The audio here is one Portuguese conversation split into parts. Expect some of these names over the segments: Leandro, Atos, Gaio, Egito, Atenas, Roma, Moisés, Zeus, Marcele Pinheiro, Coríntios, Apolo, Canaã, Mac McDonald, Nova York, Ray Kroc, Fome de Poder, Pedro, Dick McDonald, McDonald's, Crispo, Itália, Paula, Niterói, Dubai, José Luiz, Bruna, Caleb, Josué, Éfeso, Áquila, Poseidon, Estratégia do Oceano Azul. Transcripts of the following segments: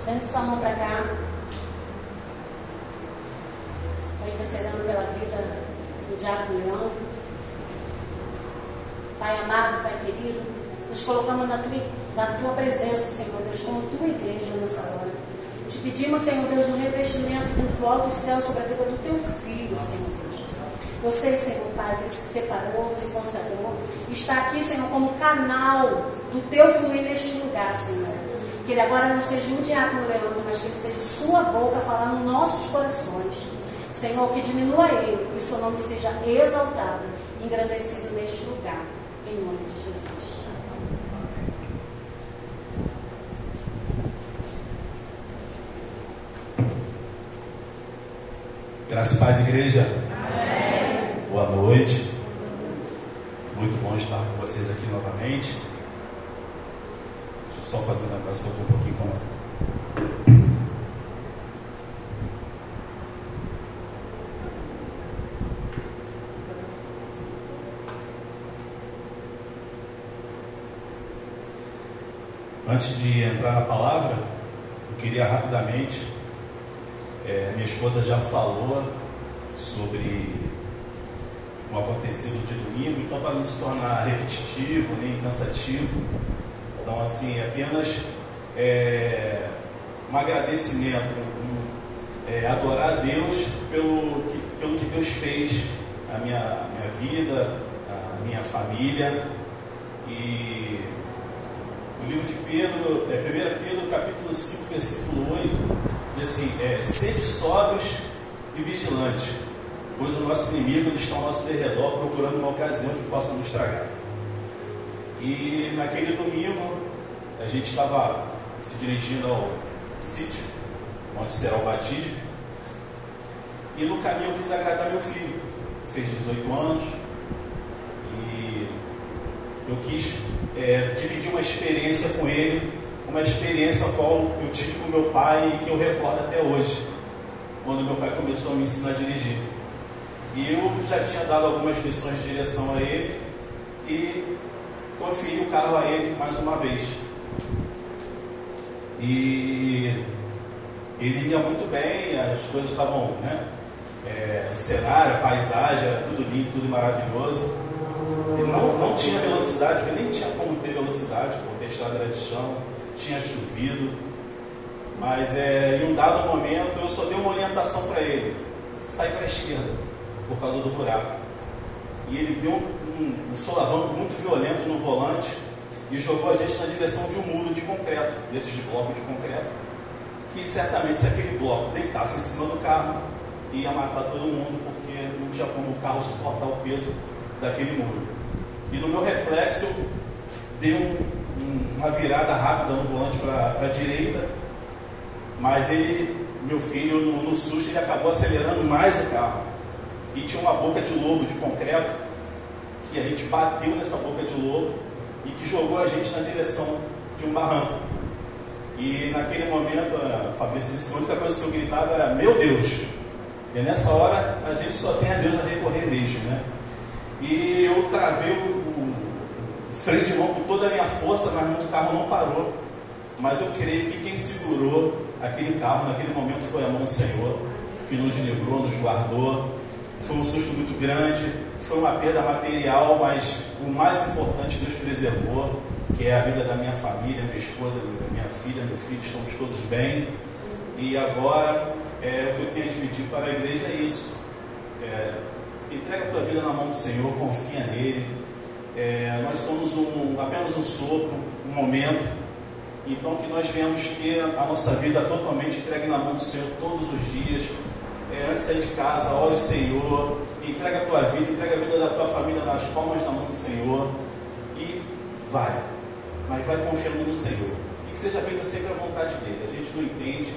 Estende sua mão para cá. Estou intercedendo pela vida do diácono Leandro. Pai amado, Pai querido, nos colocamos na tua presença, Senhor Deus, como tua igreja nessa hora. Te pedimos, Senhor Deus, um revestimento do alto céu sobre a vida do teu filho, Senhor Deus. Eu sei, Senhor Pai, que ele se separou, se consagrou. Está aqui, Senhor, como canal do teu fluir neste lugar, Senhor. Que ele agora não seja um diácono, Leandro, mas que ele seja sua boca falar nos nossos corações. Senhor, que diminua ele, que o seu nome seja exaltado, engrandecido neste lugar. Em nome de Jesus. Graças e paz, igreja. Amém. Boa noite. Muito bom estar com vocês aqui novamente. Só fazer um negócio que eu estou um pouquinho com ela. Antes de entrar na palavra, eu queria rapidamente, minha esposa já falou sobre o acontecido de domingo, então para não se tornar repetitivo nem cansativo, então, assim, apenas um agradecimento, adorar a Deus pelo que Deus fez na minha vida, na minha família. E o livro de Pedro, 1 Pedro, capítulo 5, versículo 8, diz assim: sede sóbrios e vigilantes, pois o nosso inimigo ele está ao nosso derredor procurando uma ocasião que possa nos tragar. E naquele domingo a gente estava se dirigindo ao sítio onde será o batismo, e no caminho eu quis agradar meu filho, fez 18 anos, e eu quis dividir uma experiência com ele, uma experiência a qual eu tive com meu pai e que eu recordo até hoje, quando meu pai começou a me ensinar a dirigir. E eu já tinha dado algumas lições de direção a ele e conferi o carro a ele mais uma vez. E ele ia muito bem, as coisas estavam, né? Cenário, a paisagem, era tudo lindo, tudo maravilhoso. Ele não tinha velocidade, porque nem tinha como ter velocidade, porque a estrada era de chão, tinha chovido. Mas em um dado momento eu só dei uma orientação para ele: sai para a esquerda, por causa do buraco. E ele deu um solavanco muito violento no volante e jogou a gente na direção de um muro de concreto, desses de bloco de concreto, que certamente, se aquele bloco deitasse em cima do carro, ia matar todo mundo, porque não tinha como o carro suportar o peso daquele muro. E no meu reflexo deu uma virada rápida no volante para a direita, mas ele, meu filho, no susto, ele acabou acelerando mais o carro, e tinha uma boca de lobo de concreto, que a gente bateu nessa boca de lobo e que jogou a gente na direção de um barranco. E naquele momento, a Fabrícia disse, a única coisa que eu gritava era: meu Deus! E nessa hora, a gente só tem a Deus na recorrer mesmo, né? E eu travei o freio de mão com toda a minha força, mas o carro não parou. Mas eu creio que quem segurou aquele carro naquele momento foi a mão do Senhor, que nos livrou, nos guardou. Foi um susto muito grande, foi uma perda material, mas o mais importante, Deus preservou, que é a vida da minha família, minha esposa, minha filha, meu filho, estamos todos bem. E agora, o que eu tenho a dividir para a igreja é isso: entrega a tua vida na mão do Senhor, confia nele. Nós somos apenas um sopro, um momento, então que nós venhamos ter a nossa vida totalmente entregue na mão do Senhor todos os dias. Antes de sair de casa, ora o Senhor, entrega a tua vida, entrega a vida da tua família nas palmas da mão do Senhor e vai, mas vai confiando no Senhor, e que seja feita sempre a vontade dele. A gente não entende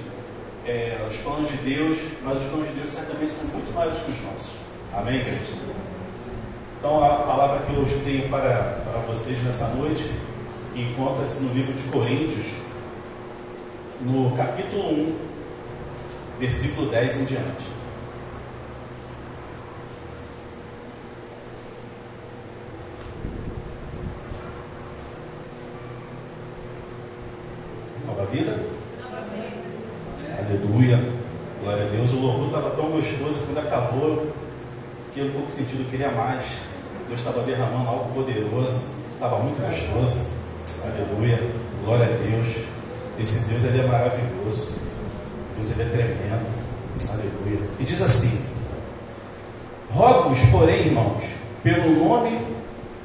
os planos de Deus, mas os planos de Deus certamente são muito maiores que os nossos. Amém, igreja? Então a palavra que eu tenho para vocês nessa noite encontra-se no livro de Coríntios, no capítulo 1, versículo 10 em diante. Nova vida? Nova vida. Aleluia, glória a Deus. O louvor estava tão gostoso que quando acabou, que eu não estou sentindo, eu queria mais. Deus estava derramando algo poderoso, estava muito gostoso. Aleluia, glória a Deus. Esse Deus, ele é maravilhoso. Deus, ele é tremendo. Aleluia. E diz assim: rogo-vos, porém, irmãos, pelo nome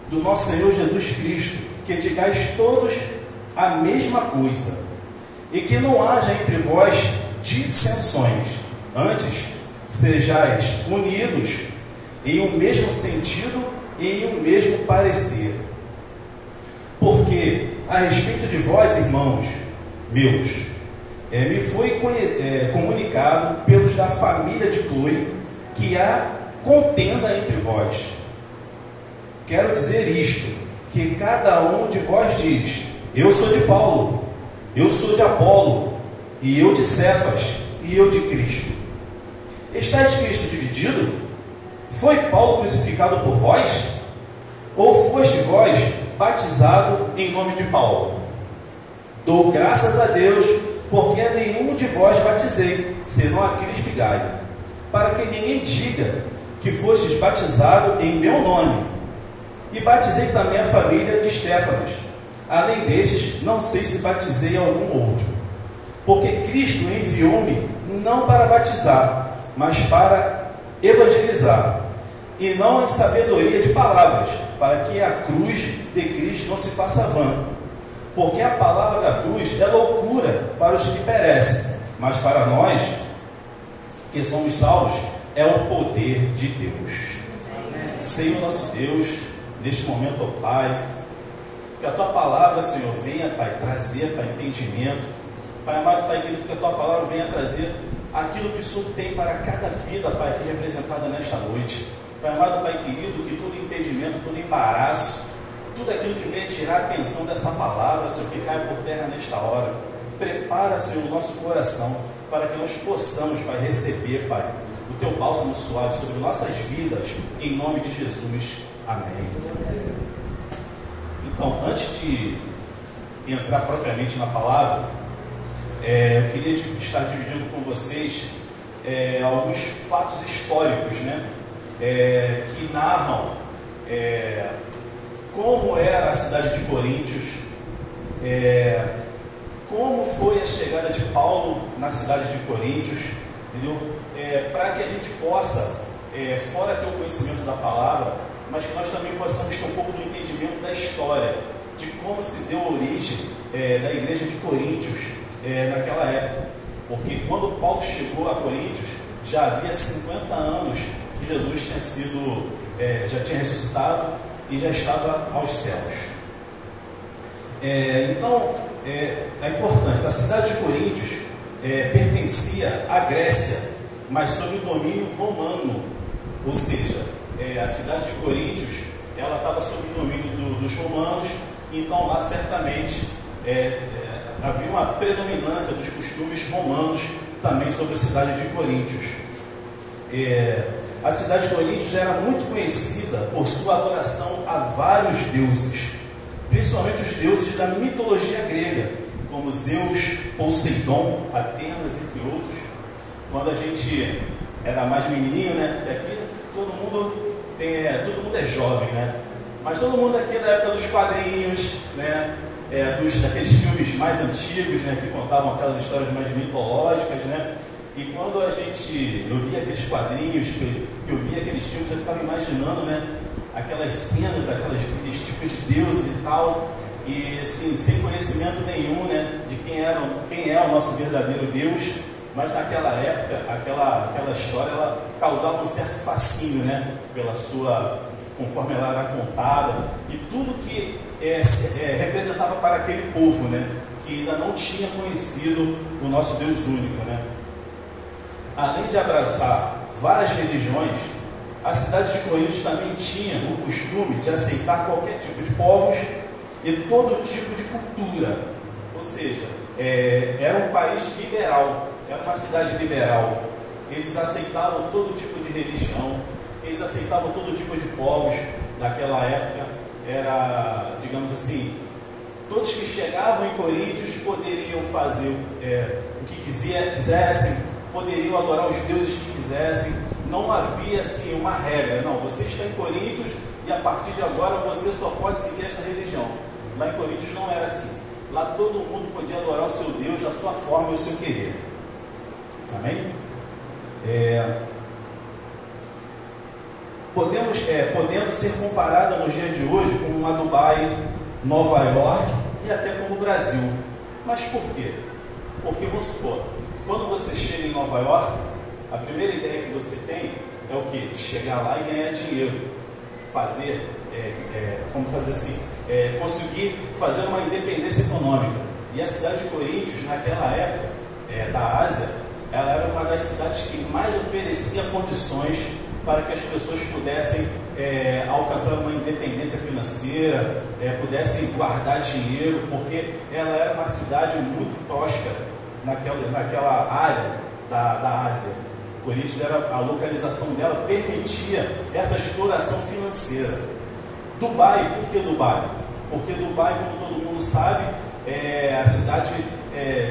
do nosso Senhor Jesus Cristo, que digais todos a mesma coisa, e que não haja entre vós dissensões, antes sejais unidos em um mesmo sentido e em um mesmo parecer. Porque a respeito de vós, irmãos meus, me foi comunicado pelos da família de Chloe que há contenda entre vós. Quero dizer isto, que cada um de vós diz: eu sou de Paulo, eu sou de Apolo, e eu de Cefas, e eu de Cristo. Estáis Cristo dividido? Foi Paulo crucificado por vós? Ou foste vós batizado em nome de Paulo? Dou graças a Deus, porque a nenhum de vós batizei, senão a Crispo e Gaio, para que ninguém diga que fostes batizado em meu nome. E batizei também a família de Estéfanas. Além destes, não sei se batizei algum outro. Porque Cristo enviou-me não para batizar, mas para evangelizar, e não em sabedoria de palavras, para que a cruz de Cristo não se faça vã. Porque a palavra da cruz é loucura para os que perecem, mas para nós, que somos salvos, é o poder de Deus. Amém. Senhor nosso Deus, neste momento, ó Pai, que a Tua palavra, Senhor, venha, Pai, trazer, Pai, entendimento. Pai amado, Pai querido, que a Tua palavra venha trazer aquilo que o Senhor tem para cada vida, Pai, aqui representada nesta noite. Pai amado, Pai querido, que todo impedimento, todo embaraço, tudo aquilo que venha tirar a atenção dessa palavra, Senhor, que caia por terra nesta hora. Prepara, Senhor, o nosso coração, para que nós possamos, Pai, receber, Pai, o Teu bálsamo suave sobre nossas vidas, em nome de Jesus. Amém. Então, antes de entrar propriamente na palavra, eu queria estar dividindo com vocês alguns fatos históricos, né? Que narram como era a cidade de Coríntios, como foi a chegada de Paulo na cidade de Coríntios, entendeu? Para que a gente possa, fora ter o conhecimento da palavra, mas que nós também possamos ter um pouco do entendimento da história, de como se deu a origem da igreja de Coríntios naquela época. Porque quando Paulo chegou a Coríntios, já havia 50 anos que Jesus tinha sido, já tinha ressuscitado e já estava aos céus. Então, a importância, a cidade de Coríntios pertencia à Grécia, mas sob o domínio romano, ou seja, a cidade de Coríntios, ela estava sob o domínio dos romanos. Então lá certamente havia uma predominância dos costumes romanos também sobre a cidade de Coríntios. A cidade de Coríntios era muito conhecida por sua adoração a vários deuses, principalmente os deuses da mitologia grega, como Zeus, Poseidon, Atenas, entre outros. Quando a gente era mais menininho, né? Aqui todo mundo é jovem, né? Mas todo mundo aqui é da época dos quadrinhos, né? Daqueles filmes mais antigos, né? Que contavam aquelas histórias mais mitológicas, né? E quando eu lia aqueles quadrinhos, eu via aqueles filmes, eu ficava imaginando, né? Aquelas cenas daqueles tipos de deuses e tal, e assim, sem conhecimento nenhum, né, de quem é o nosso verdadeiro Deus. Mas naquela época, aquela história, ela causava um certo fascínio, né, conforme ela era contada, e tudo que representava para aquele povo, né, que ainda não tinha conhecido o nosso Deus único, né. Além de abraçar várias religiões, a cidade de Coríntios também tinha o costume de aceitar qualquer tipo de povos e todo tipo de cultura. Ou seja, era um país liberal, era uma cidade liberal. Eles aceitavam todo tipo de religião, eles aceitavam todo tipo de povos. Naquela época, era, digamos assim, todos que chegavam em Coríntios poderiam fazer o que quisessem, poderiam adorar os deuses que quisessem, não havia assim uma regra, não, você está em Coríntios e a partir de agora você só pode seguir esta religião. Lá em Coríntios não era assim, lá todo mundo podia adorar o seu Deus da sua forma e o seu querer. Amém? Podemos ser comparados no dia de hoje com a Dubai, Nova York e até como o Brasil. Mas por quê? Porque, vamos supor, quando você chega em Nova York, a primeira ideia que você tem é o quê? Chegar lá e ganhar dinheiro. Conseguir fazer uma independência econômica. E a cidade de Coríntios, naquela época, da Ásia, ela era uma das cidades que mais oferecia condições para que as pessoas pudessem alcançar uma independência financeira, pudessem guardar dinheiro, porque ela era uma cidade muito próspera naquela área da Ásia. Coríntios, a localização dela permitia essa exploração financeira. Dubai, por que Dubai? Porque Dubai, como todo mundo sabe, é a cidade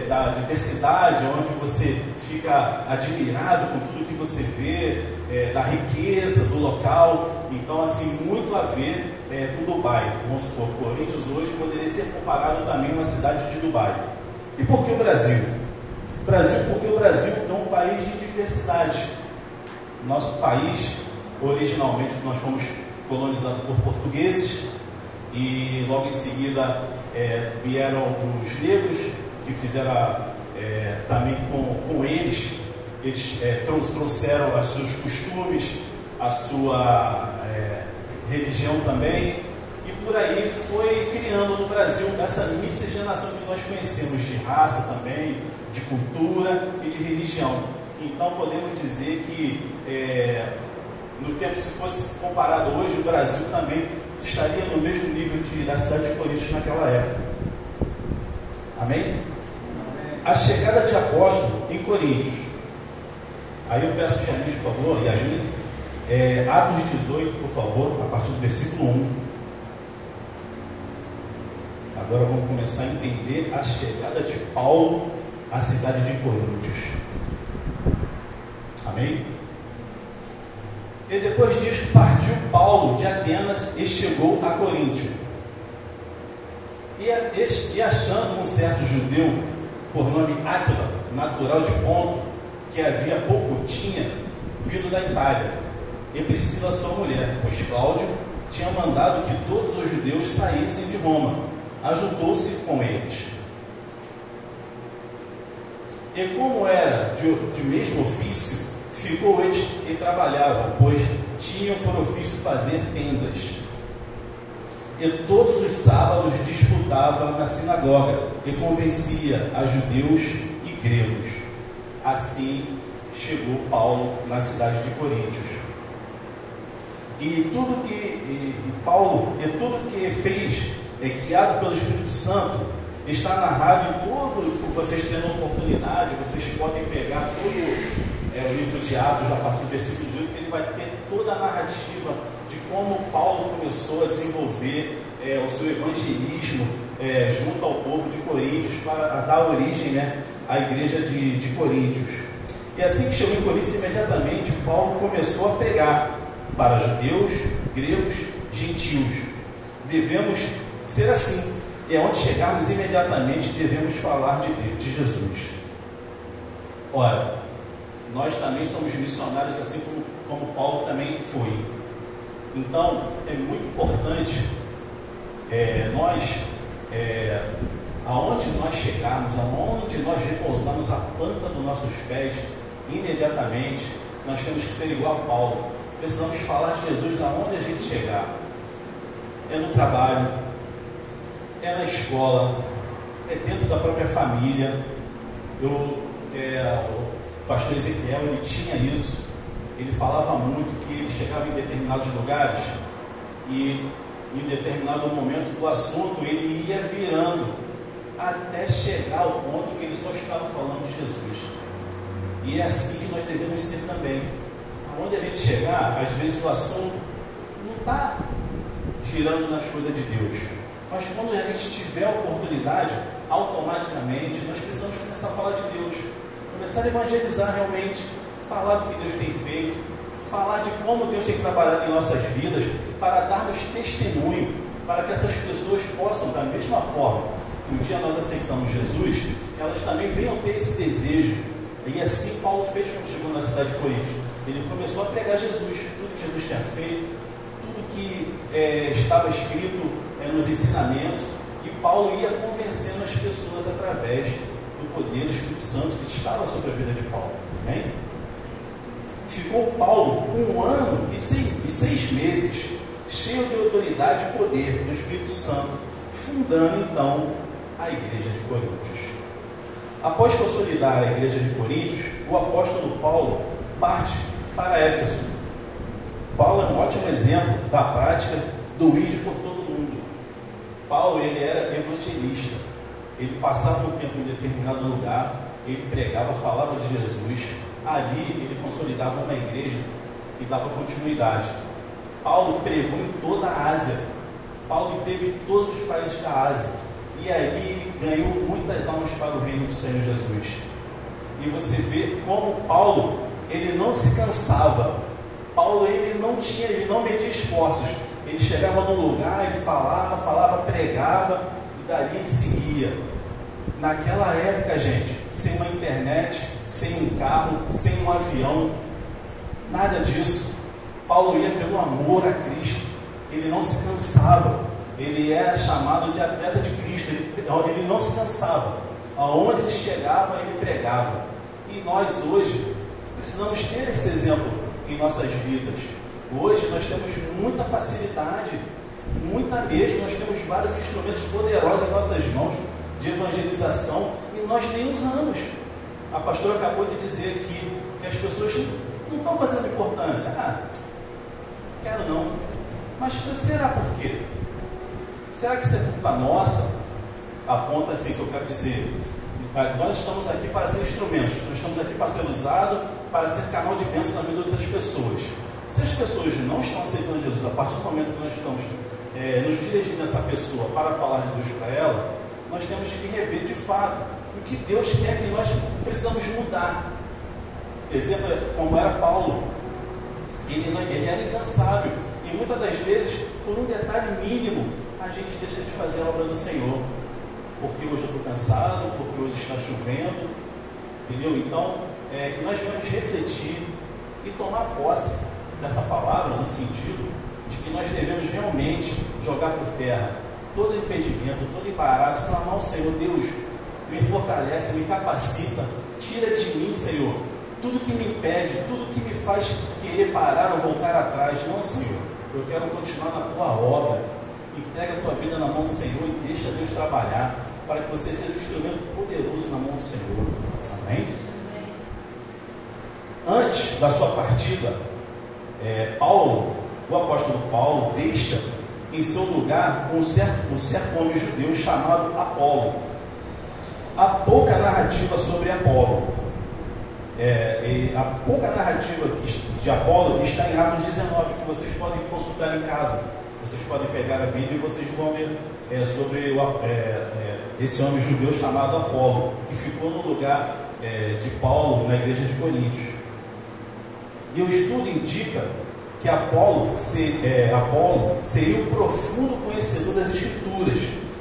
da diversidade, onde você fica admirado com tudo que você vê, da riqueza do local. Então, assim, muito a ver com Dubai. Vamos supor, Coríntios hoje poderia ser comparado também a uma cidade de Dubai. E por que o Brasil? Porque o Brasil é um país de diversidade. Nosso país, originalmente, nós fomos colonizados por portugueses e logo em seguida vieram os negros, que fizeram também com eles. Eles trouxeram os seus costumes, a sua religião também, e por aí foi criando no Brasil essa miscigenação que nós conhecemos, de raça também, de cultura e de religião. Então podemos dizer que, no tempo, se fosse comparado hoje, o Brasil também estaria no mesmo nível da cidade de Coríntios naquela época. Amém? A chegada de Apóstolo em Coríntios. Aí eu peço que a gente, por favor, e ajude. Atos 18, por favor, a partir do versículo 1. Agora vamos começar a entender a chegada de Paulo à cidade de Coríntios. Amém? E depois disso, partiu Paulo de Atenas e chegou a Coríntio. E achando um certo judeu, por nome Áquila, natural de Ponto, que havia pouco tinha vindo da Itália, e Priscila sua mulher, pois Cláudio tinha mandado que todos os judeus saíssem de Roma, ajuntou-se com eles. E como era de mesmo ofício, ficou eles e trabalhavam, pois tinham por ofício fazer tendas. E todos os sábados disputava na sinagoga e convencia a judeus e gregos. Assim chegou Paulo na cidade de Coríntios. E tudo que fez, guiado pelo Espírito Santo, está narrado em todo. Vocês tendo a oportunidade, vocês podem pegar todo o livro de Atos, a partir do versículo 18, que ele vai ter toda a narrativa de como Paulo começou a desenvolver o seu evangelismo junto ao povo de Coríntios, para dar origem, né, a igreja de Coríntios. E assim que chegou em Coríntios, imediatamente Paulo começou a pregar para judeus, gregos, gentios. Devemos ser assim, e onde chegarmos imediatamente devemos falar de Jesus. Ora, nós também somos missionários, assim como Paulo também foi. Então é muito importante aonde nós chegarmos, aonde nós repousarmos a planta dos nossos pés, imediatamente nós temos que ser igual a Paulo. Precisamos falar de Jesus aonde a gente chegar. É no trabalho, é na escola, é dentro da própria família. O pastor Ezequiel, ele tinha isso. Ele falava muito que ele chegava em determinados lugares e em determinado momento do assunto ele ia virando, até chegar ao ponto que ele só estava falando de Jesus. E é assim que nós devemos ser também. Onde a gente chegar, às vezes o assunto não está girando nas coisas de Deus, Mas quando a gente tiver a oportunidade, automaticamente nós precisamos começar a falar de Deus, começar a evangelizar realmente, falar do que Deus tem feito, falar de como Deus tem trabalhado em nossas vidas, para darmos testemunho, para que essas pessoas possam, da mesma forma que um dia nós aceitamos Jesus, elas também venham ter esse desejo. E assim Paulo fez quando chegou na cidade de Coríntios. Ele começou a pregar Jesus, tudo que Jesus tinha feito, tudo que estava escrito nos ensinamentos, e Paulo ia convencendo as pessoas através do poder do Espírito Santo que estava sobre a vida de Paulo. Amém? Ficou Paulo 1 ano e 6 meses, cheio de autoridade e poder do Espírito Santo, fundando então a igreja de Coríntios. Após consolidar a igreja de Coríntios, o apóstolo Paulo parte para Éfeso. Paulo é um ótimo exemplo da prática do ir por todo mundo. Paulo, ele era evangelista. Ele passava um tempo em determinado lugar, ele pregava, falava de Jesus. Ali ele consolidava uma igreja e dava continuidade. Paulo pregou em toda a Ásia. Paulo teve em todos os países da Ásia. E ali ganhou muitas almas para o reino do Senhor Jesus. E você vê como Paulo, ele não se cansava. Paulo, ele não media esforços. Ele chegava num lugar, ele falava, pregava, e dali ele seguia. Naquela época, gente, sem uma internet, sem um carro, sem um avião, nada disso. Paulo ia pelo amor a Cristo. Ele não se cansava. Ele era chamado de atleta de Cristo. Ele não se cansava. Aonde ele chegava, ele pregava. E nós hoje precisamos ter esse exemplo em nossas vidas. Hoje nós temos muita facilidade, muita mesmo. Nós temos vários instrumentos poderosos em nossas mãos de evangelização e nós nem usamos. A pastora acabou de dizer aqui que as pessoas não estão fazendo importância. Quero não. Mas será por quê? Será que isso é culpa nossa? Aponta assim que eu quero dizer. Nós estamos aqui para ser instrumentos. Nós estamos aqui para ser usado, para ser canal de bênção na vida de outras pessoas. Se as pessoas não estão aceitando Jesus, a partir do momento que nós estamos nos dirigindo a essa pessoa para falar de Deus para ela, nós temos que rever de fato o que Deus quer que nós precisamos mudar. Exemplo, como era Paulo. Ele era incansável. E muitas das vezes, por um detalhe mínimo, a gente deixa de fazer a obra do Senhor, porque hoje eu estou cansado, porque hoje está chovendo, entendeu? Então, que nós vamos refletir e tomar posse dessa palavra, no sentido de que nós devemos realmente jogar por terra todo impedimento, todo embaraço, clamar ao Senhor: Deus, me fortalece, me capacita, tira de mim, Senhor, tudo que me impede, tudo que me faz querer parar ou voltar atrás. Não, Senhor, eu quero continuar na Tua obra. Entrega a tua vida na mão do Senhor e deixa Deus trabalhar para que você seja um instrumento poderoso na mão do Senhor. Amém? Antes da sua partida, o apóstolo Paulo deixa em seu lugar um certo homem judeu chamado Apolo. A pouca narrativa de Apolo está em Atos 19, que vocês podem consultar em casa. Vocês podem pegar a Bíblia e vocês vão ver sobre esse homem judeu chamado Apolo, que ficou no lugar de Paulo na igreja de Coríntios. E o estudo indica que Apolo seria um profundo conhecedor das Escrituras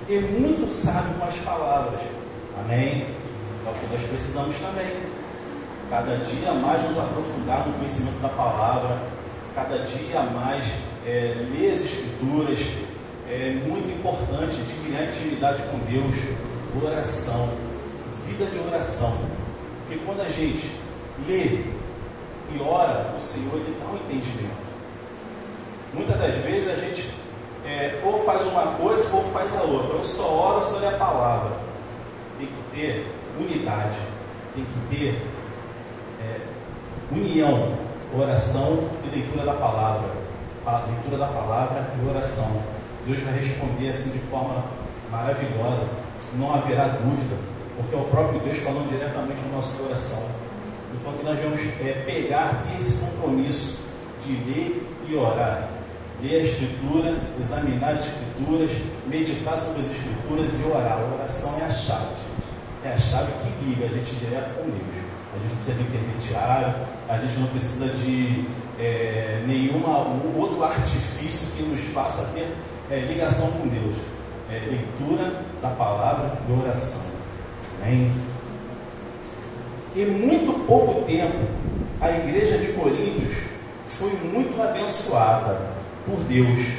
e muito sábio com as palavras. Amém? É o que nós precisamos também. Cada dia mais nos aprofundar no conhecimento da palavra, cada dia mais ler as Escrituras. É muito importante de criar intimidade com Deus, oração, vida de oração, porque quando a gente lê e ora, o Senhor ele dá um entendimento. Muitas das vezes a gente ou faz uma coisa ou faz a outra. Eu só oro, só leio a palavra. Tem que ter unidade, tem que ter união, oração e leitura da palavra. A leitura da palavra e oração, Deus vai responder assim de forma maravilhosa, não haverá dúvida, porque é o próprio Deus falando diretamente no nosso coração. Então que nós vamos pegar esse compromisso de ler e orar, ler a Escritura, examinar as Escrituras, meditar sobre as Escrituras e orar. A oração é a chave, gente. É a chave que liga a gente direto com Deus. A gente não precisa de intermediário, a gente não precisa de nenhum outro artifício que nos faça ter ligação com Deus. É leitura da palavra e oração. Amém? Em muito pouco tempo, a igreja de Coríntios foi muito abençoada por Deus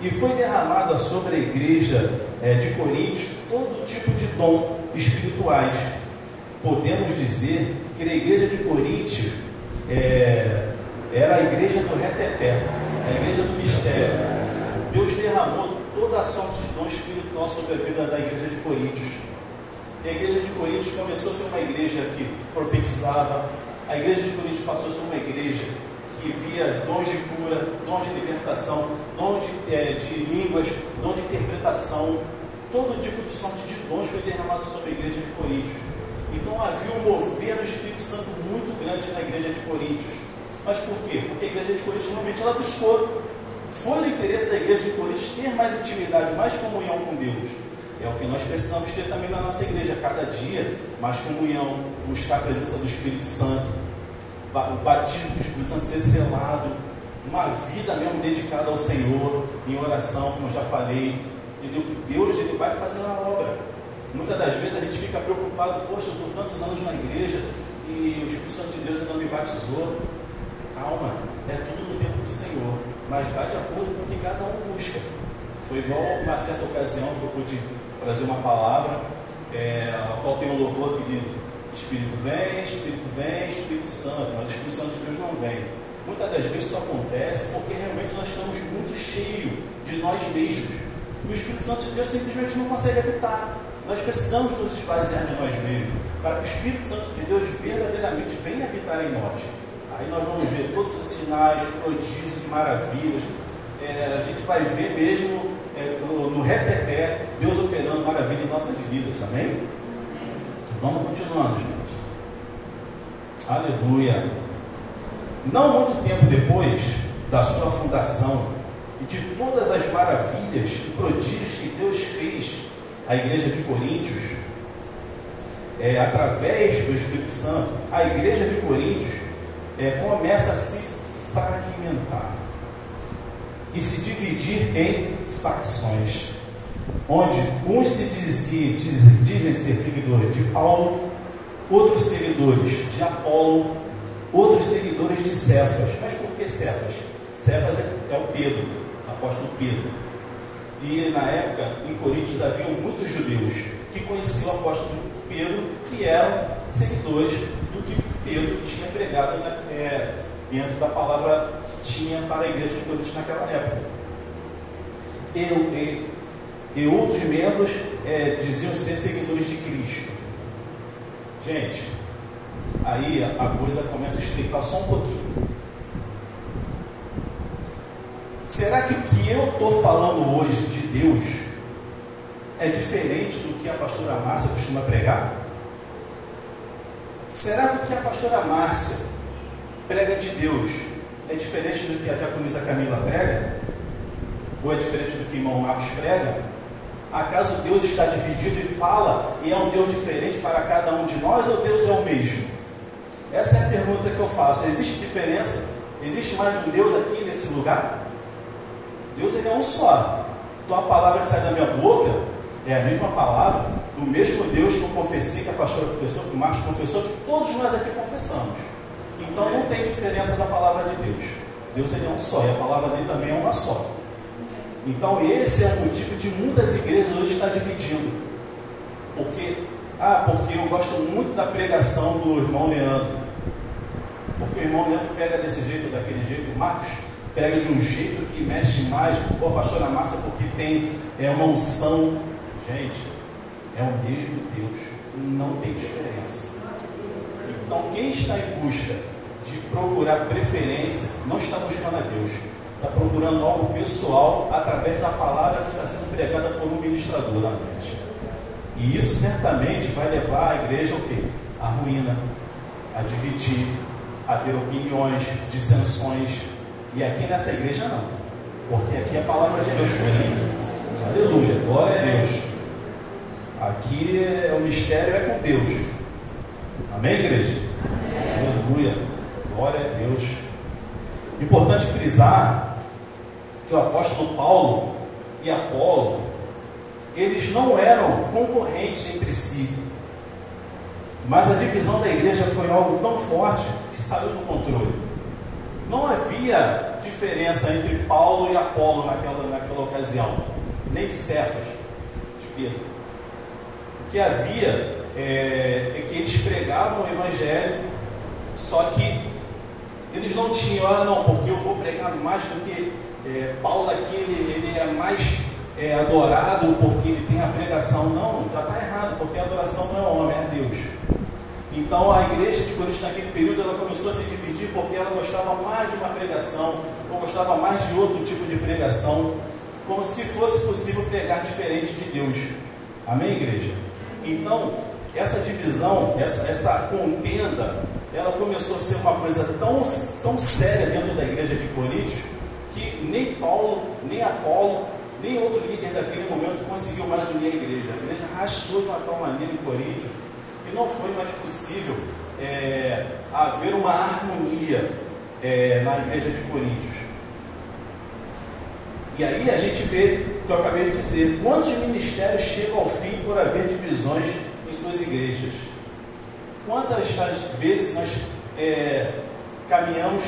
e foi derramada sobre a igreja de Coríntios todo tipo de dons espirituais. Podemos dizer que a igreja de Coríntios era a igreja do reteté, a igreja do mistério. Deus derramou toda a sorte de dom espiritual sobre a vida da igreja de Coríntios. E a igreja de Coríntios começou a ser uma igreja que profetizava. A igreja de Coríntios passou a ser uma igreja que via dons de cura, dons de libertação, dons de línguas, dons de interpretação. Todo tipo de sorte de dons foi derramado sobre a igreja de Coríntios. Então havia um mover do Espírito Santo muito grande na igreja de Coríntios. Mas por quê? Porque a igreja de Coríntios realmente ela buscou. Foi do interesse da igreja de Coríntios ter mais intimidade, mais comunhão com Deus. É o que nós precisamos ter também na nossa igreja. Cada dia, mais comunhão, buscar a presença do Espírito Santo, o batismo do Espírito Santo ser selado, uma vida mesmo dedicada ao Senhor, em oração, como eu já falei. Entendeu? Deus ele vai fazendo a obra. Muitas das vezes a gente fica preocupado, poxa, eu estou tantos anos na igreja e o Espírito Santo de Deus ainda me batizou. Calma, é tudo no tempo do Senhor. Mas vai de acordo com o que cada um busca. Foi igual uma certa ocasião que eu pude trazer uma palavra, a qual tem um louvor que diz: Espírito vem, Espírito vem, Espírito Santo. Mas o Espírito Santo de Deus não vem. Muitas das vezes isso acontece porque realmente nós estamos muito cheios de nós mesmos. O Espírito Santo de Deus simplesmente não consegue habitar. Nós precisamos nos esvaziar de nós mesmos para que o Espírito Santo de Deus verdadeiramente venha habitar em nós. Aí nós vamos ver todos os sinais, prodígios, maravilhas. A gente vai ver mesmo no reteté Deus operando maravilha em nossas vidas, amém? Vamos continuando, gente. Aleluia. Não muito tempo depois da sua fundação e de todas as maravilhas e prodígios que Deus fez à igreja de Coríntios, através do Espírito Santo, a igreja de Coríntios começa a se fragmentar e se dividir em facções, onde uns se dizem ser seguidores de Paulo, outros seguidores de Apolo, outros seguidores de Cefas. Mas por que Cefas? Cefas é o Pedro, o apóstolo Pedro. E na época, em Coríntios, haviam muitos judeus que conheciam o apóstolo Pedro e eram seguidores do que Pedro tinha pregado dentro da palavra que tinha para a igreja de Coríntios naquela época. E outros membros diziam ser seguidores de Cristo. Gente, aí a coisa começa a estreitar só um pouquinho. Será que o que eu estou falando hoje de Deus é diferente do que a pastora Márcia costuma pregar? Será que o que a pastora Márcia prega de Deus é diferente do que a diaconisa Camila prega? Ou é diferente do que o irmão Marcos prega? Acaso Deus está dividido e fala e é um Deus diferente para cada um de nós, ou Deus é o mesmo? Essa é a pergunta que eu faço. Existe diferença? Existe mais de um Deus aqui nesse lugar? Deus ele é um só. Então a palavra que sai da minha boca é a mesma palavra do mesmo Deus que eu confessei, que a pastora confessou, que o Marcos confessou, que todos nós aqui confessamos. Então não tem diferença da palavra de Deus. Deus ele é um só, e a palavra dele também é uma só. Então esse é o motivo de muitas igrejas hoje estar dividindo. Porque eu gosto muito da pregação do irmão Leandro. Porque o irmão Leandro prega desse jeito, daquele jeito, o Marcos prega de um jeito que mexe mais, ou a pastora Márcia, porque tem uma unção. Gente, é o mesmo Deus, não tem diferença. Então quem está em busca de procurar preferência, não está buscando a Deus, está procurando algo pessoal através da palavra que está sendo pregada por um ministrador na mente. E isso certamente vai levar a igreja ao quê? A ruína, a dividir, a ter opiniões, dissensões. E aqui nessa igreja não. Porque aqui a palavra de Deus foi linda. Aleluia, glória a Deus. Aqui o mistério é com Deus. Amém, igreja? Amém. Aleluia, glória a Deus. Importante frisar que o apóstolo Paulo e Apolo, eles não eram concorrentes entre si, mas a divisão da igreja foi algo tão forte que saiu do controle. Não havia diferença entre Paulo e Apolo naquela ocasião, nem de Cefas, de Pedro. O que havia é que eles pregavam o evangelho, só que eles não tinham, porque eu vou pregar mais do que Paulo aqui, ele é mais adorado porque ele tem a pregação. Não, já está errado, porque a adoração não é homem, é Deus. Então a igreja de Coríntios naquele período, ela começou a se dividir porque ela gostava mais de uma pregação ou gostava mais de outro tipo de pregação, como se fosse possível pregar diferente de Deus. Amém, igreja? Então essa divisão, essa contenda, ela começou a ser uma coisa tão, tão séria dentro da igreja de Coríntios que nem Paulo, nem Apolo, nem outro líder daquele momento conseguiu mais unir a igreja. A igreja rachou de uma tal maneira em Coríntios que não foi mais possível haver uma harmonia na igreja de Coríntios. E aí a gente vê o que eu acabei de dizer: quantos ministérios chegam ao fim por haver divisões em suas igrejas? Quantas vezes nós caminhamos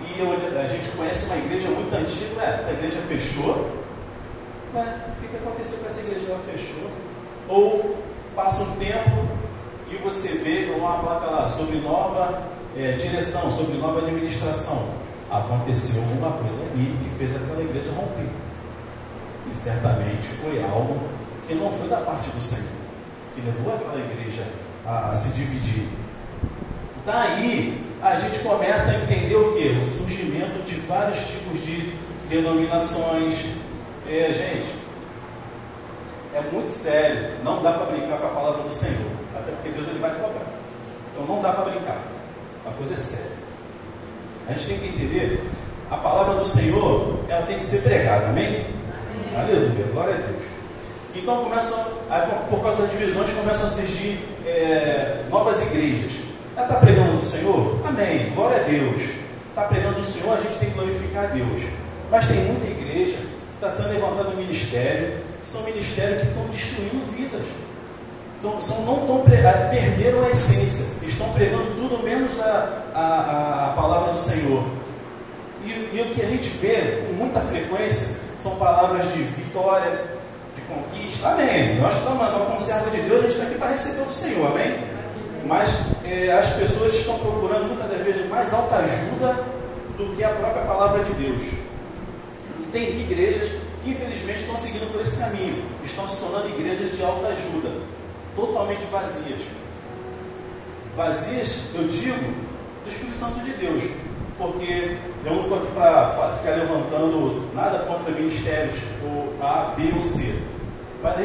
e a gente conhece uma igreja muito antiga, essa igreja fechou. Mas o que aconteceu com essa igreja? Ela fechou. Ou passa um tempo e você vê uma placa lá sobre nova direção, sobre nova administração. Aconteceu alguma coisa ali que fez aquela igreja romper. E certamente foi algo que não foi da parte do Senhor, que levou aquela igreja a se dividir. Daí a gente começa a entender o que? O surgimento de vários tipos de denominações. Gente, é muito sério, não dá para brincar com a palavra do Senhor, até porque Deus ele vai cobrar. Então não dá para brincar, a coisa é séria. A gente tem que entender, a palavra do Senhor, ela tem que ser pregada, amém? Amém. Aleluia, glória a Deus. Então começam, por causa das divisões, começam a surgir novas igrejas. Ela está pregando do Senhor? Amém, glória a Deus. Está pregando do Senhor, a gente tem que glorificar a Deus. Mas tem muita igreja está sendo levantado um ministério, são ministérios que estão destruindo vidas, não estão pregando, perderam a essência, estão pregando tudo menos a palavra do Senhor. E o que a gente vê com muita frequência são palavras de vitória, de conquista. Amém, nós estamos como servos de Deus, a gente está aqui para receber do Senhor, amém? Mas as pessoas estão procurando muitas das vezes mais alta ajuda do que a própria palavra de Deus. Tem igrejas que infelizmente estão seguindo por esse caminho, estão se tornando igrejas de alta ajuda, totalmente vazias. Vazias, eu digo, do Espírito Santo de Deus, porque eu não estou aqui para ficar levantando nada contra ministérios ou A, B ou C, mas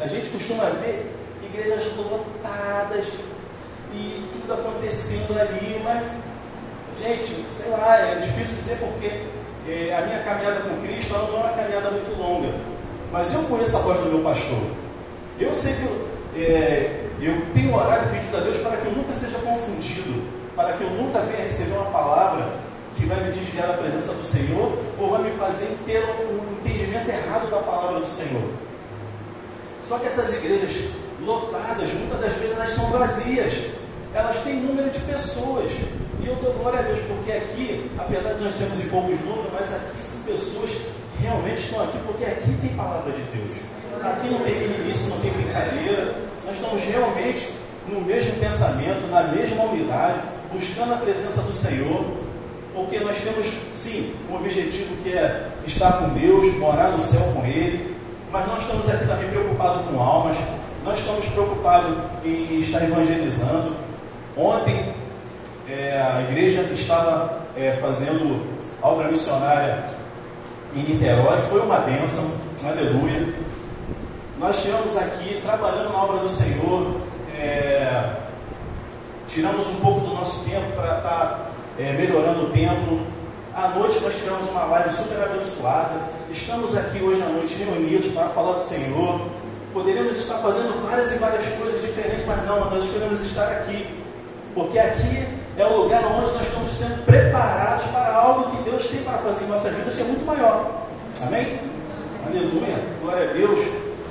a gente costuma ver igrejas lotadas e tudo acontecendo ali, mas, gente, sei lá, é difícil dizer porque. A minha caminhada com Cristo não é uma caminhada muito longa, mas eu conheço a voz do meu pastor. Eu sei que eu tenho orado e pedido a Deus para que eu nunca seja confundido, para que eu nunca venha receber uma palavra que vai me desviar da presença do Senhor ou vai me fazer ter um entendimento errado da palavra do Senhor. Só que essas igrejas lotadas, muitas das vezes elas são vazias, elas têm número de pessoas. E eu dou glória a Deus, porque aqui, apesar de nós sermos em poucos números, mas aqui são pessoas que realmente estão aqui, porque aqui tem palavra de Deus. Aqui não tem meninice, não tem brincadeira. Nós estamos realmente no mesmo pensamento, na mesma unidade, buscando a presença do Senhor, porque nós temos, sim, um objetivo que é estar com Deus, morar no céu com Ele, mas não estamos aqui também preocupados com almas, não estamos preocupados em estar evangelizando. Ontem, a igreja que estava fazendo obra missionária em Niterói, foi uma bênção, aleluia. Nós estivemos aqui trabalhando na obra do Senhor, tiramos um pouco do nosso tempo para estar melhorando o templo, À noite nós tivemos uma live super abençoada. Estamos aqui hoje à noite reunidos para falar do Senhor. Poderíamos estar fazendo várias e várias coisas diferentes, mas não, nós queremos estar aqui. Porque aqui é o lugar onde nós estamos sendo preparados para algo que Deus tem para fazer em nossas vidas, que é muito maior. Amém? Aleluia, glória a Deus.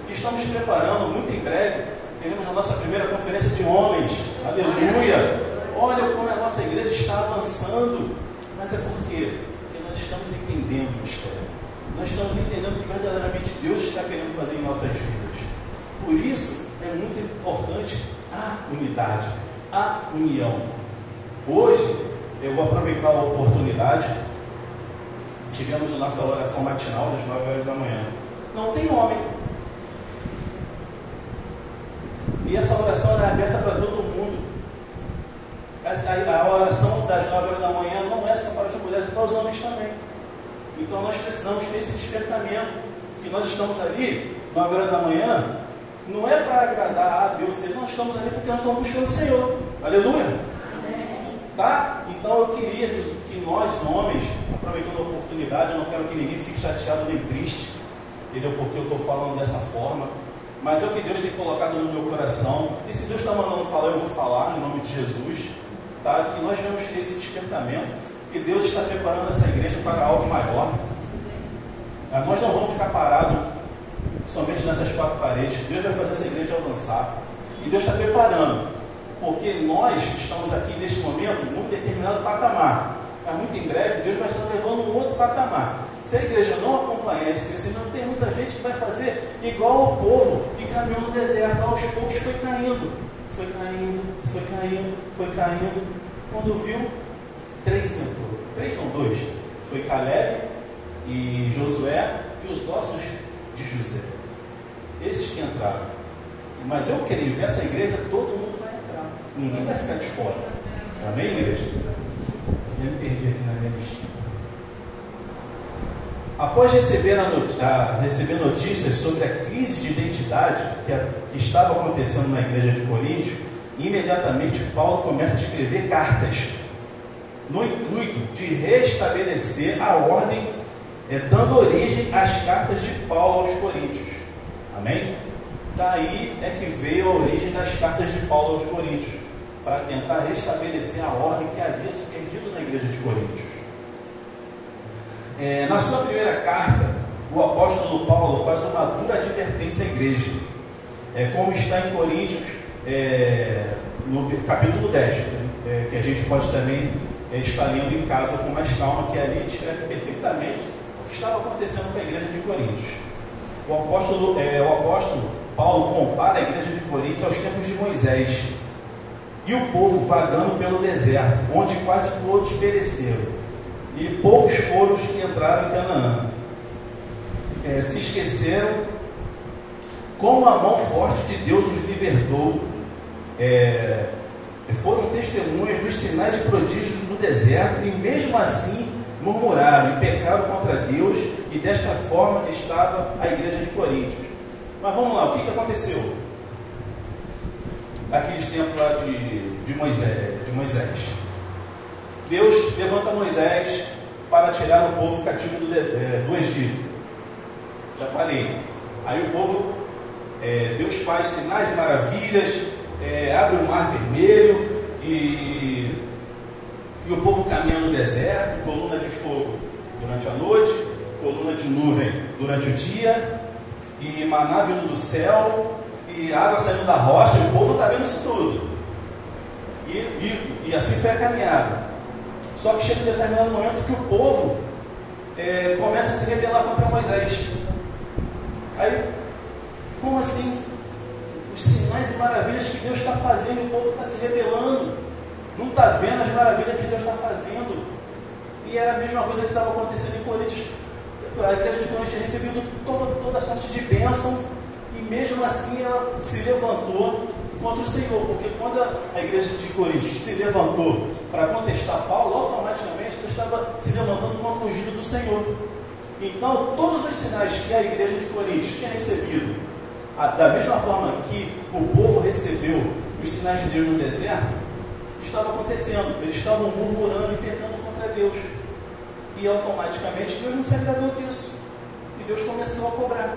Estamos preparando, muito em breve, teremos a nossa primeira conferência de homens. Aleluia! Olha como a nossa igreja está avançando. Mas é porque nós estamos entendendo o mistério. Nós estamos entendendo que verdadeiramente Deus está querendo fazer em nossas vidas. Por isso é muito importante a unidade, a união. Hoje eu vou aproveitar a oportunidade. Tivemos a nossa oração matinal das 9 horas da manhã. Não tem homem. E essa oração era aberta para todo mundo. A oração das 9 horas da manhã não é só para as mulheres, é para os homens também. Então nós precisamos ter esse despertamento. Que nós estamos ali, 9 horas da manhã, não é para agradar a Deus, nós estamos ali porque nós estamos buscando o Senhor. Aleluia! Amém. Tá? Então eu queria que nós, homens, aproveitando a oportunidade, eu não quero que ninguém fique chateado nem triste, entendeu? Porque eu estou falando dessa forma. Mas é o que Deus tem colocado no meu coração. E se Deus está mandando falar, eu vou falar, em nome de Jesus. Tá? Que nós vamos ter esse despertamento, que Deus está preparando essa igreja para algo maior. Nós não vamos ficar parados somente nessas quatro paredes. Deus vai fazer essa igreja avançar. E Deus está preparando, porque nós estamos aqui neste momento num determinado patamar. Mas muito em breve Deus vai estar levando um outro patamar. Se a igreja não acompanhar esse crescimento, tem muita gente que vai fazer igual ao povo que caminhou no deserto. Aos poucos foi caindo. Foi caindo, foi caindo, foi caindo. Quando viu, dois. Foi Caleb e Josué e os ossos de José. Esses que entraram. Mas eu creio que essa igreja todo mundo vai entrar. Ninguém vai ficar de fora. Amém, igreja? Eu me perdi aqui na minha lista. Após receber notícias sobre a crise de identidade que estava acontecendo na igreja de Coríntios, imediatamente Paulo começa a escrever cartas, no intuito de restabelecer a ordem, dando origem às cartas de Paulo aos Coríntios. Amém? Daí é que veio a origem das cartas de Paulo aos Coríntios, para tentar restabelecer a ordem que havia se perdido na igreja de Coríntios. Na sua primeira carta, o apóstolo Paulo faz uma dura advertência à igreja. Como está em Coríntios, no capítulo 10, que a gente pode também estar lendo em casa com mais calma, que ali descreve perfeitamente o que estava acontecendo com a igreja de Coríntios. O apóstolo Paulo compara a igreja de Coríntios aos tempos de Moisés e o povo vagando pelo deserto, onde quase todos pereceram. E poucos foram os que entraram em Canaã. Se esqueceram como a mão forte de Deus os libertou. Foram testemunhas dos sinais e prodígios no deserto, e mesmo assim murmuraram e pecaram contra Deus, e desta forma estava a igreja de Coríntios. Mas vamos lá, o que aconteceu? Naqueles tempos lá de Moisés. Deus levanta Moisés para tirar o povo cativo do Egito. Já falei. Aí o povo, Deus faz sinais e maravilhas, abre o mar vermelho e o povo caminha no deserto, coluna de fogo durante a noite, coluna de nuvem durante o dia, e maná vindo do céu, e água saindo da rocha, e o povo está vendo isso tudo. E assim foi a caminhada. Só que chega um determinado momento que o povo começa a se rebelar contra Moisés. Aí, como assim? Os sinais e maravilhas que Deus está fazendo, o povo está se rebelando. Não está vendo as maravilhas que Deus está fazendo. E era a mesma coisa que estava acontecendo em Coríntios. A igreja de Coríntios recebeu toda sorte de bênção. E mesmo assim ela se levantou contra o Senhor. Porque quando a igreja de Coríntios se levantou para contestar Paulo, automaticamente Deus estava se levantando contra o juízo do Senhor. Então, todos os sinais que a igreja de Coríntios tinha recebido, da mesma forma que o povo recebeu os sinais de Deus no deserto, estava acontecendo. Eles estavam murmurando e pecando contra Deus. E automaticamente Deus não se agradou disso. E Deus começou a cobrar.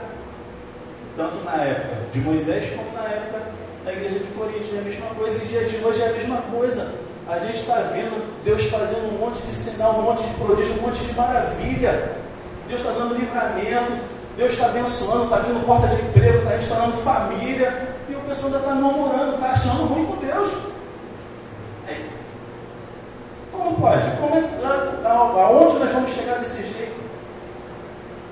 Tanto na época de Moisés, como na época da igreja de Coríntios. É a mesma coisa, e dia de hoje é a mesma coisa. A gente está vendo Deus fazendo um monte de sinal, um monte de prodígio, um monte de maravilha. Deus está dando livramento, Deus está abençoando, está abrindo porta de emprego, está restaurando família. E o pessoal ainda está murmurando, está achando ruim com Deus. Aí, como pode? Como é, aonde nós vamos chegar desse jeito?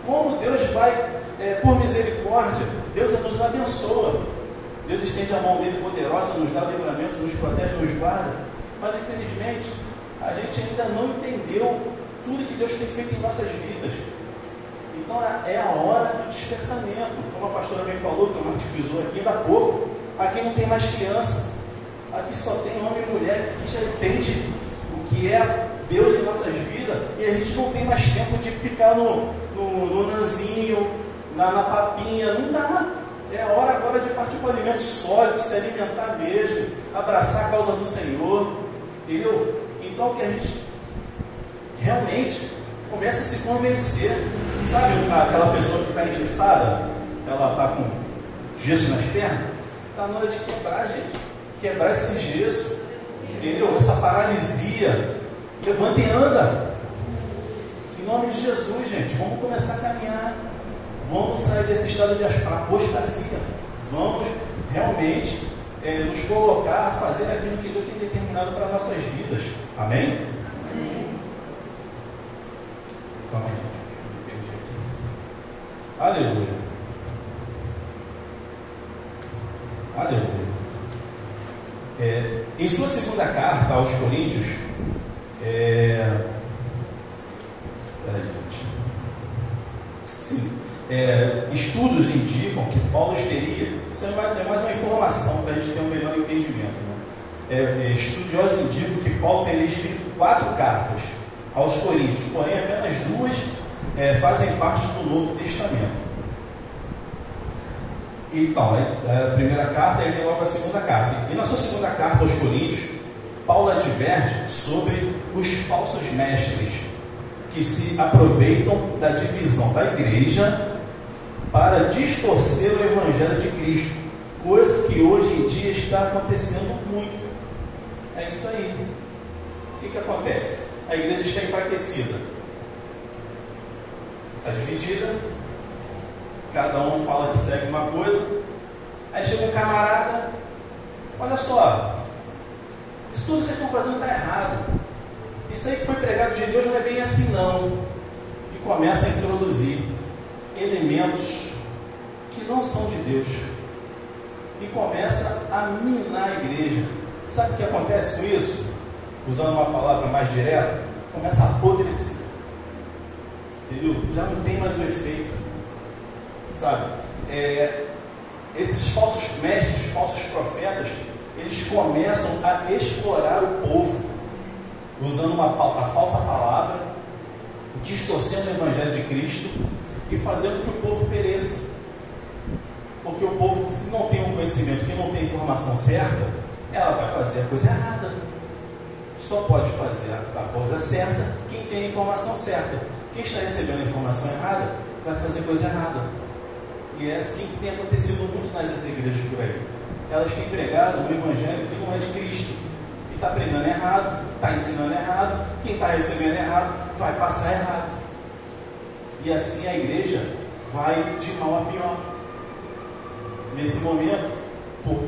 Como Deus vai, por misericórdia, Deus nos abençoa. Deus estende a mão dele poderosa, nos dá livramento, nos protege, nos guarda. Mas, infelizmente, a gente ainda não entendeu tudo que Deus tem feito em nossas vidas. Então, é a hora do despertamento. Como a pastora bem falou, que eu divisou aqui ainda há pouco, aqui não tem mais criança. Aqui só tem homem e mulher que já entende o que é Deus em nossas vidas. E a gente não tem mais tempo de ficar no nanzinho, na papinha. Não dá. É a hora agora de partir para o alimento sólido, se alimentar mesmo, abraçar a causa do Senhor. Entendeu? Então que a gente realmente comece a se convencer. Sabe aquela pessoa que está engessada? Ela está com gesso nas pernas? Está na hora de quebrar, gente. Quebrar esse gesso. Entendeu? Essa paralisia. Levanta e anda. Em nome de Jesus, gente. Vamos começar a caminhar. Vamos sair desse estado de apostasia. Vamos realmente nos colocar a fazer aquilo que Deus tem determinado para nossas vidas. Amém? Amém. Calma aí, gente. Aleluia. Aleluia. Em sua segunda carta aos Coríntios, estudos indicam que Paulo teria. Isso é mais uma informação para a gente ter um melhor entendimento, né? Estudiosos indicam que Paulo teria escrito 4 cartas aos Coríntios, porém apenas 2 fazem parte do Novo Testamento. Então, a primeira carta é logo a segunda carta. E na sua segunda carta aos Coríntios, Paulo adverte sobre os falsos mestres que se aproveitam da divisão da igreja para distorcer o Evangelho de Cristo, coisa que hoje em dia está acontecendo muito. É isso aí. O que acontece? A igreja está enfraquecida, está dividida, cada um fala que segue uma coisa, aí chega um camarada, olha só, isso tudo que vocês estão fazendo está errado, isso aí que foi pregado de Deus não é bem assim não, e começa a introduzir elementos que não são de Deus e começa a minar a igreja. Sabe o que acontece com isso? Usando uma palavra mais direta, começa a apodrecer, entendeu? Já não tem mais o efeito, sabe? Esses falsos mestres, falsos profetas, eles começam a explorar o povo, usando a falsa palavra, distorcendo o Evangelho de Cristo e fazendo que o povo pereça. Porque o povo que não tem o conhecimento, que não tem a informação certa, ela vai fazer a coisa errada. Só pode fazer a coisa certa quem tem a informação certa. Quem está recebendo a informação errada vai fazer a coisa errada. E é assim que tem acontecido muito nas igrejas por aí. Elas têm pregado o Evangelho que não é de Cristo. E está pregando errado, está ensinando errado, quem está recebendo errado vai passar errado. E assim a igreja vai de mal a pior. Nesse momento, por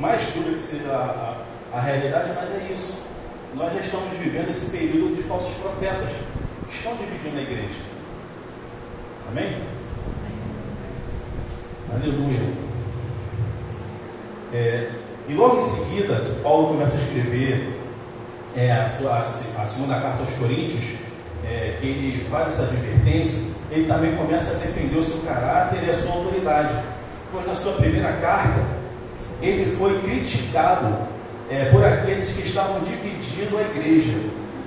mais dura que seja a realidade, mas é isso. Nós já estamos vivendo esse período de falsos profetas. Estão dividindo a igreja. Amém? Aleluia. E logo em seguida, Paulo começa a escrever a segunda carta aos Coríntios, que ele faz essa advertência, ele também começa a defender o seu caráter e a sua autoridade, pois na sua primeira carta ele foi criticado por aqueles que estavam dividindo a igreja.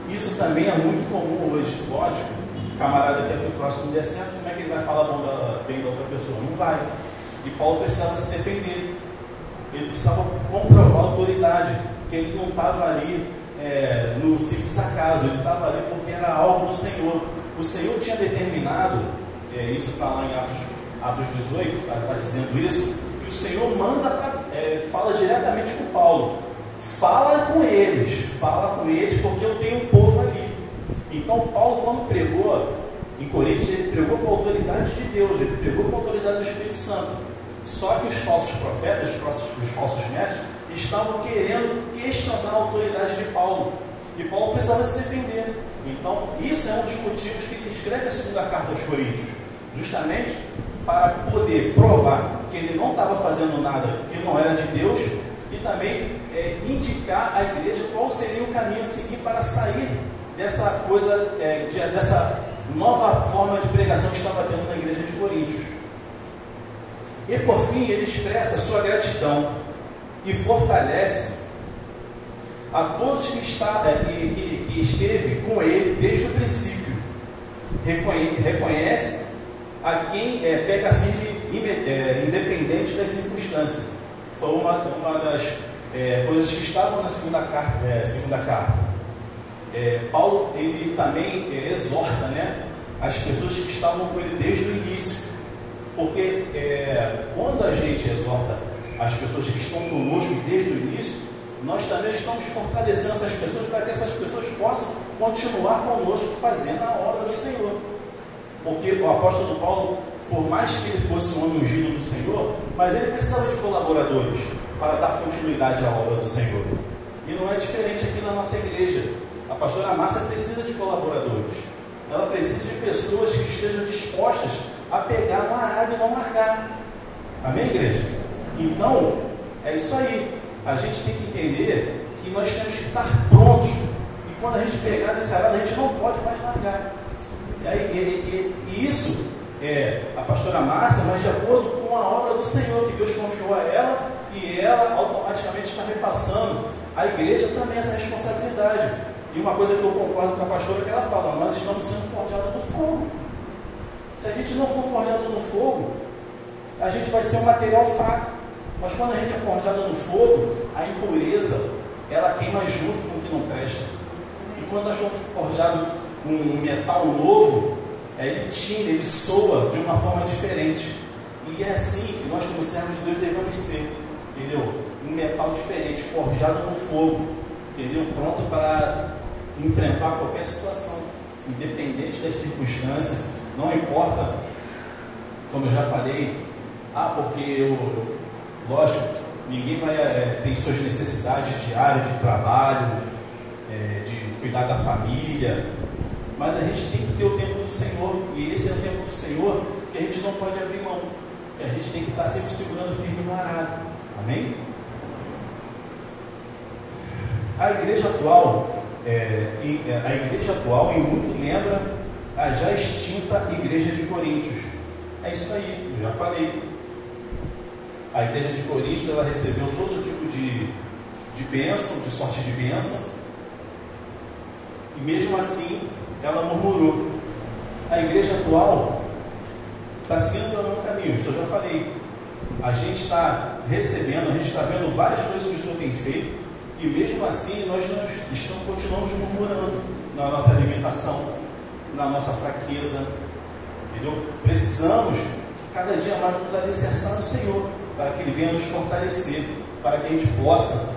Isso também é muito comum hoje. Lógico, o camarada que é do próximo der certo, como é que ele vai falar bem da outra pessoa? Não vai. E Paulo precisava se defender, ele precisava comprovar a autoridade, que ele não estava ali no simples acaso, ele estava ali porque era algo do Senhor. O Senhor tinha determinado, isso está lá em Atos 18, está dizendo isso, que o Senhor manda, fala diretamente com Paulo, fala com eles, porque eu tenho um povo ali. Então Paulo, quando pregou em Coríntios, ele pregou com a autoridade de Deus, ele pregou com a autoridade do Espírito Santo. Só que os falsos profetas, os falsos mestres, estavam querendo questionar a autoridade de Paulo. E Paulo precisava se defender. Então, isso é um dos motivos que ele escreve a segunda carta aos Coríntios. Justamente para poder provar que ele não estava fazendo nada que não era de Deus. E também indicar à igreja qual seria o caminho a seguir para sair dessa coisa, dessa nova forma de pregação que estava tendo na igreja de Coríntios. E por fim ele expressa sua gratidão e fortalece a todos que esteve com ele desde o princípio. Reconhece a quem pega firme, independente das circunstâncias. Foi uma das coisas que estavam na segunda carta. Paulo ele também exorta, as pessoas que estavam com ele desde o início. Porque quando a gente exorta as pessoas que estão conosco desde o início, nós também estamos fortalecendo essas pessoas para que essas pessoas possam continuar conosco fazendo a obra do Senhor. Porque o apóstolo Paulo, por mais que ele fosse um homem ungido do Senhor, mas ele precisava de colaboradores para dar continuidade à obra do Senhor. E não é diferente aqui na nossa igreja. A pastora Márcia precisa de colaboradores. Ela precisa de pessoas que estejam dispostas a pegar no arado e não largar. Amém, igreja? Então, é isso aí. A gente tem que entender que nós temos que estar prontos. E quando a gente pegar nesse arado, a gente não pode mais largar. E isso é a pastora Márcia, mas de acordo com a obra do Senhor que Deus confiou a ela, e ela automaticamente está repassando à igreja também essa responsabilidade. E uma coisa que eu concordo com a pastora que ela fala, nós estamos sendo forjados no fogo. Se a gente não for forjado no fogo, a gente vai ser um material fraco. Mas quando a gente é forjado no fogo, a impureza, ela queima junto com o que não presta. E quando nós somos forjados um metal novo, ele tinta, ele soa de uma forma diferente. E é assim que nós, como servos de Deus, devemos ser. Entendeu? Um metal diferente, forjado no fogo. Entendeu? Pronto para enfrentar qualquer situação, independente das circunstâncias. Não importa, como eu já falei, porque lógico, ninguém vai ter suas necessidades diárias de trabalho, de cuidar da família, mas a gente tem que ter o tempo do Senhor, e esse é o tempo do Senhor que a gente não pode abrir mão, que a gente tem que estar sempre segurando firme no arado. Amém? A igreja atual em muito lembra a já extinta igreja de Coríntios. É isso aí, eu já falei. A igreja de Coríntios, ela recebeu todo tipo de bênção, de sorte de bênção, e mesmo assim ela murmurou. A igreja atual está seguindo pelo mesmo caminho, isso eu já falei. A gente está recebendo, a gente está vendo várias coisas que o Senhor tem feito, e mesmo assim nós continuamos murmurando na nossa alimentação, na nossa fraqueza, entendeu? Precisamos cada dia mais nos alicerçar no Senhor, para que Ele venha nos fortalecer, para que a gente possa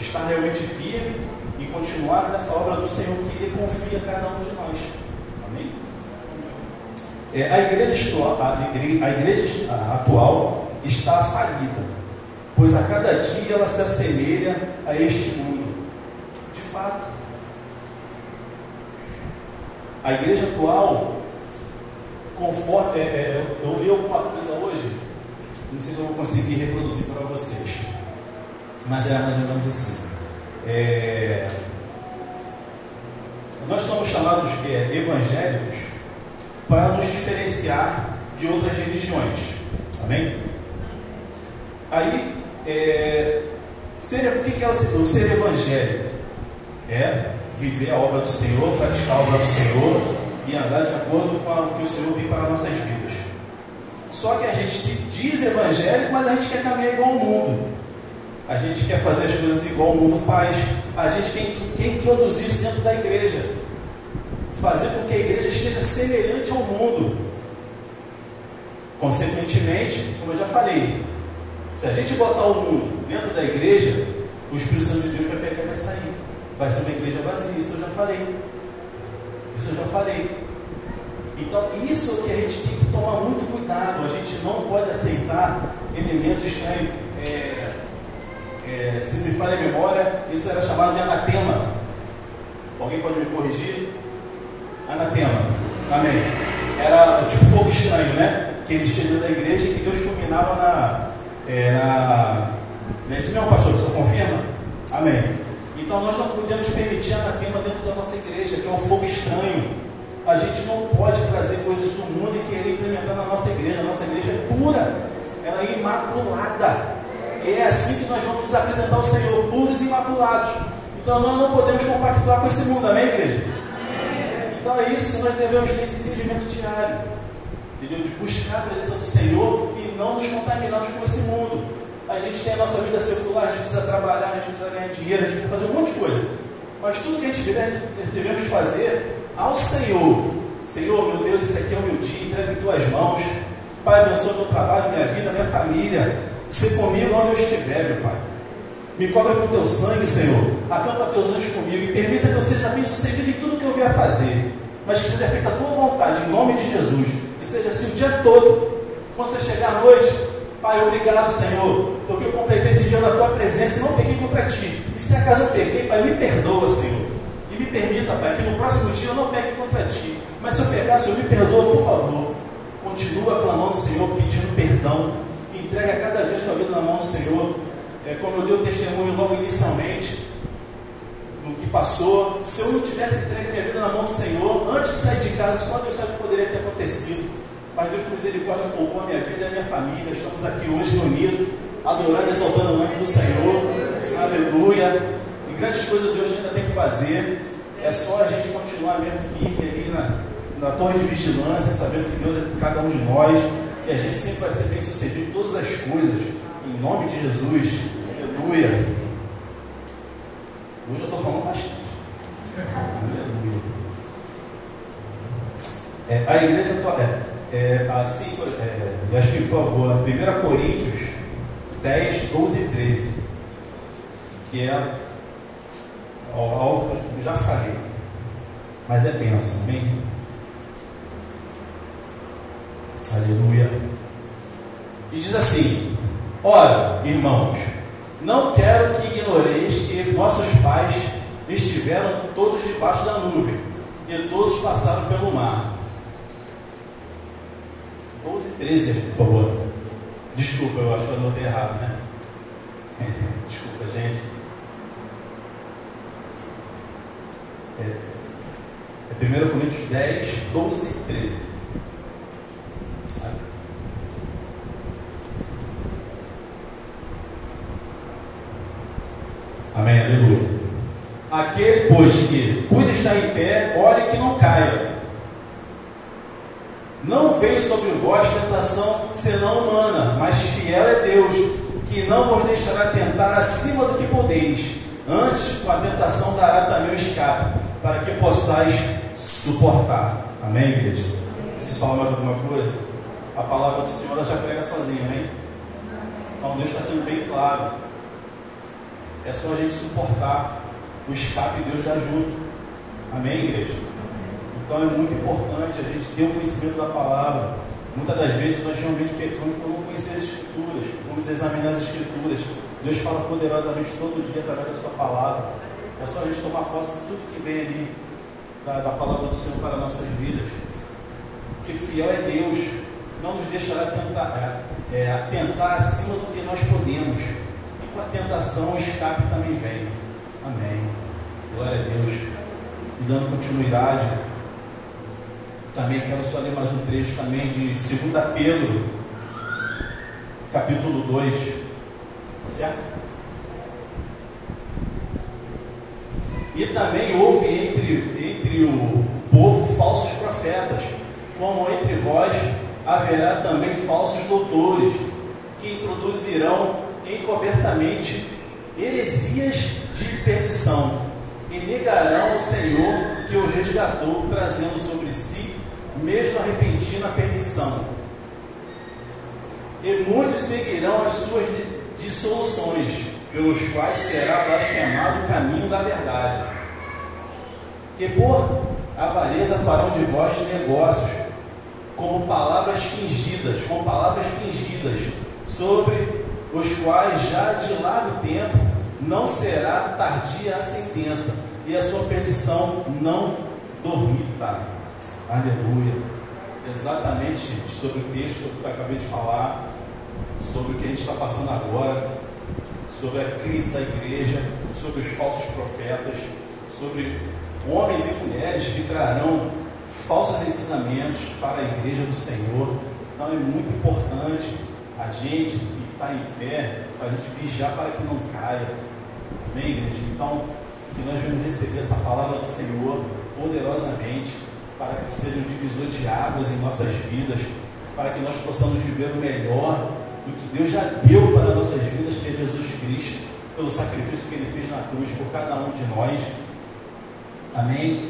estar realmente firme e continuar nessa obra do Senhor que Ele confia a cada um de nós. Amém? A igreja atual está falida, pois a cada dia ela se assemelha a este mundo. De fato, a igreja atual, conforme eu li alguma coisa hoje, não sei se eu vou conseguir reproduzir para vocês, mas era mais ou menos assim. Nós somos chamados evangélicos para nos diferenciar de outras religiões. Amém? Aí, o que é o ser evangélico? Viver a obra do Senhor, praticar a obra do Senhor e andar de acordo com o que o Senhor tem para nossas vidas. Só que a gente se diz evangélico, mas a gente quer caminhar igual ao mundo. A A gente quer fazer as coisas igual o mundo faz. A gente quer introduzir isso dentro da igreja. Fazer com que a igreja esteja semelhante ao mundo. Consequentemente, como eu já falei, se a gente botar o mundo dentro da igreja, o Espírito Santo de Deus vai pegar e vai sair. Vai ser uma igreja vazia, isso eu já falei. Então, isso é o que a gente tem que tomar muito cuidado. A gente não pode aceitar elementos estranhos. Se me falha a memória, isso era chamado de anatema. Alguém pode me corrigir? Anatema. Amém. Era tipo fogo estranho, né? Que existia dentro da igreja e que Deus fulminava na... Isso mesmo, pastor? Você confirma? Amém. Então, nós não podemos permitir anatema dentro da nossa igreja, que é um fogo estranho. A gente não pode trazer coisas do mundo e querer implementar na nossa igreja. A nossa igreja é pura, ela é imaculada. E é assim que nós vamos nos apresentar ao Senhor, puros e imaculados. Então nós não podemos compactuar com esse mundo, amém, igreja? Amém. Então é isso que nós devemos ter esse entendimento diário, de buscar a presença do Senhor e não nos contaminarmos com esse mundo. A gente tem a nossa vida secular, a gente precisa trabalhar, a gente precisa ganhar dinheiro, a gente precisa fazer um monte de coisa. Mas tudo que a gente devemos fazer ao Senhor. Senhor, meu Deus, esse aqui é o meu dia, entrega em tuas mãos. Pai, abençoa meu trabalho, minha vida, minha família. Se comigo onde eu estiver, meu Pai. Me cobre com teu sangue, Senhor. Acampa teus anjos comigo e permita que eu seja bem sucedido em tudo que eu vier a fazer. Mas que seja feita a tua vontade, em nome de Jesus. E seja assim o dia todo. Quando você chegar à noite, Pai, obrigado, Senhor, porque eu completei esse dia na tua presença e não pequei contra ti. E se acaso eu pequei, Pai, me perdoa, Senhor. E me permita, Pai, que no próximo dia eu não peque contra ti. Mas se eu pegar, Senhor, me perdoa, por favor. Continua clamando, Senhor, pedindo perdão. Entrega cada dia a sua vida na mão do Senhor. Como eu dei o testemunho logo inicialmente, no que passou, se eu não tivesse entregue minha vida na mão do Senhor, antes de sair de casa, só Deus sabe o que poderia ter acontecido. Mas Deus, com misericórdia, poupou a minha vida e a minha família. Estamos aqui hoje reunidos, adorando e exaltando o nome do Senhor. Aleluia. E grandes coisas Deus ainda tem que fazer. É só a gente continuar mesmo firme ali na torre de vigilância, sabendo que Deus é com cada um de nós. E a gente sempre vai ser bem sucedido em todas as coisas, em nome de Jesus. Aleluia. Hoje eu estou falando bastante. Aleluia. A igreja atual assim, acho que por favor, 1 Coríntios 10, 12 e 13, que é algo que eu já falei, mas é bênção, amém? Aleluia. E diz assim: ora, irmãos, não quero que ignoreis que nossos pais estiveram todos debaixo da nuvem e todos passaram pelo mar. 12 e 13, por favor. Desculpa, eu acho que eu anotei errado, né? Desculpa, gente. É 1 Coríntios 10, 12 e 13. Amém, aleluia. Aquele, pois, que cuida estar em pé, ore que não caia. Não veio sobre vós tentação senão humana, mas fiel é Deus, que não vos deixará tentar acima do que podeis. Antes, com a tentação dará também o escape, para que possais suportar. Amém, igreja? Preciso falar mais alguma coisa? A palavra do Senhor ela já prega sozinha, amém? Então Deus está sendo bem claro. É só a gente suportar o escape e Deus dá junto. Amém, igreja? Então é muito importante a gente ter o conhecimento da palavra. Muitas das vezes nós realmente pecamos por não conhecer as escrituras. Vamos examinar as escrituras. Deus fala poderosamente todo dia através da sua palavra. É só a gente tomar posse de tudo que vem ali da palavra do Senhor para nossas vidas. Porque fiel é Deus. Não nos deixará tentar acima do que nós podemos. Com a tentação, o escape também vem. Amém. Glória a Deus. E dando continuidade, também quero só ler mais um trecho também de 2 Pedro, capítulo 2. Tá certo? E também houve entre o povo falsos profetas, como entre vós haverá também falsos doutores, que introduzirão encobertamente heresias de perdição, e negarão ao Senhor que o resgatou, trazendo sobre si mesmo a repentina perdição. E muitos seguirão as suas dissoluções, pelos quais será blasfemado o caminho da verdade, que por avareza farão de vós negócios, com palavras fingidas, sobre os quais já de largo tempo não será tardia a sentença, e a sua perdição não dormita. Aleluia. Exatamente, gente, sobre o texto que eu acabei de falar, sobre o que a gente está passando agora, sobre a crise da igreja, sobre os falsos profetas, sobre homens e mulheres que trarão falsos ensinamentos para a igreja do Senhor. Então é muito importante a gente que está em pé, para a gente vigiar para que não caia. Amém, igreja? Então, que nós vamos receber essa palavra do Senhor poderosamente, para que seja um divisor de águas em nossas vidas, para que nós possamos viver o melhor do que Deus já deu para nossas vidas, que é Jesus Cristo, pelo sacrifício que Ele fez na cruz por cada um de nós. Amém?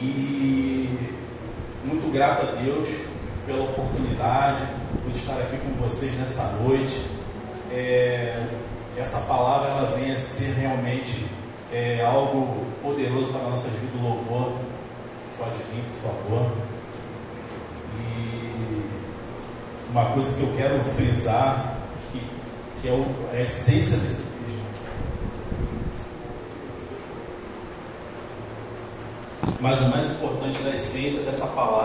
E muito grato a Deus pela oportunidade de estar aqui com vocês nessa noite. Essa palavra ela vem a ser realmente algo poderoso para a nossa vida. O louvor pode vir, por favor. E uma coisa que eu quero frisar, que é a essência desse mas o mais importante da essência dessa palavra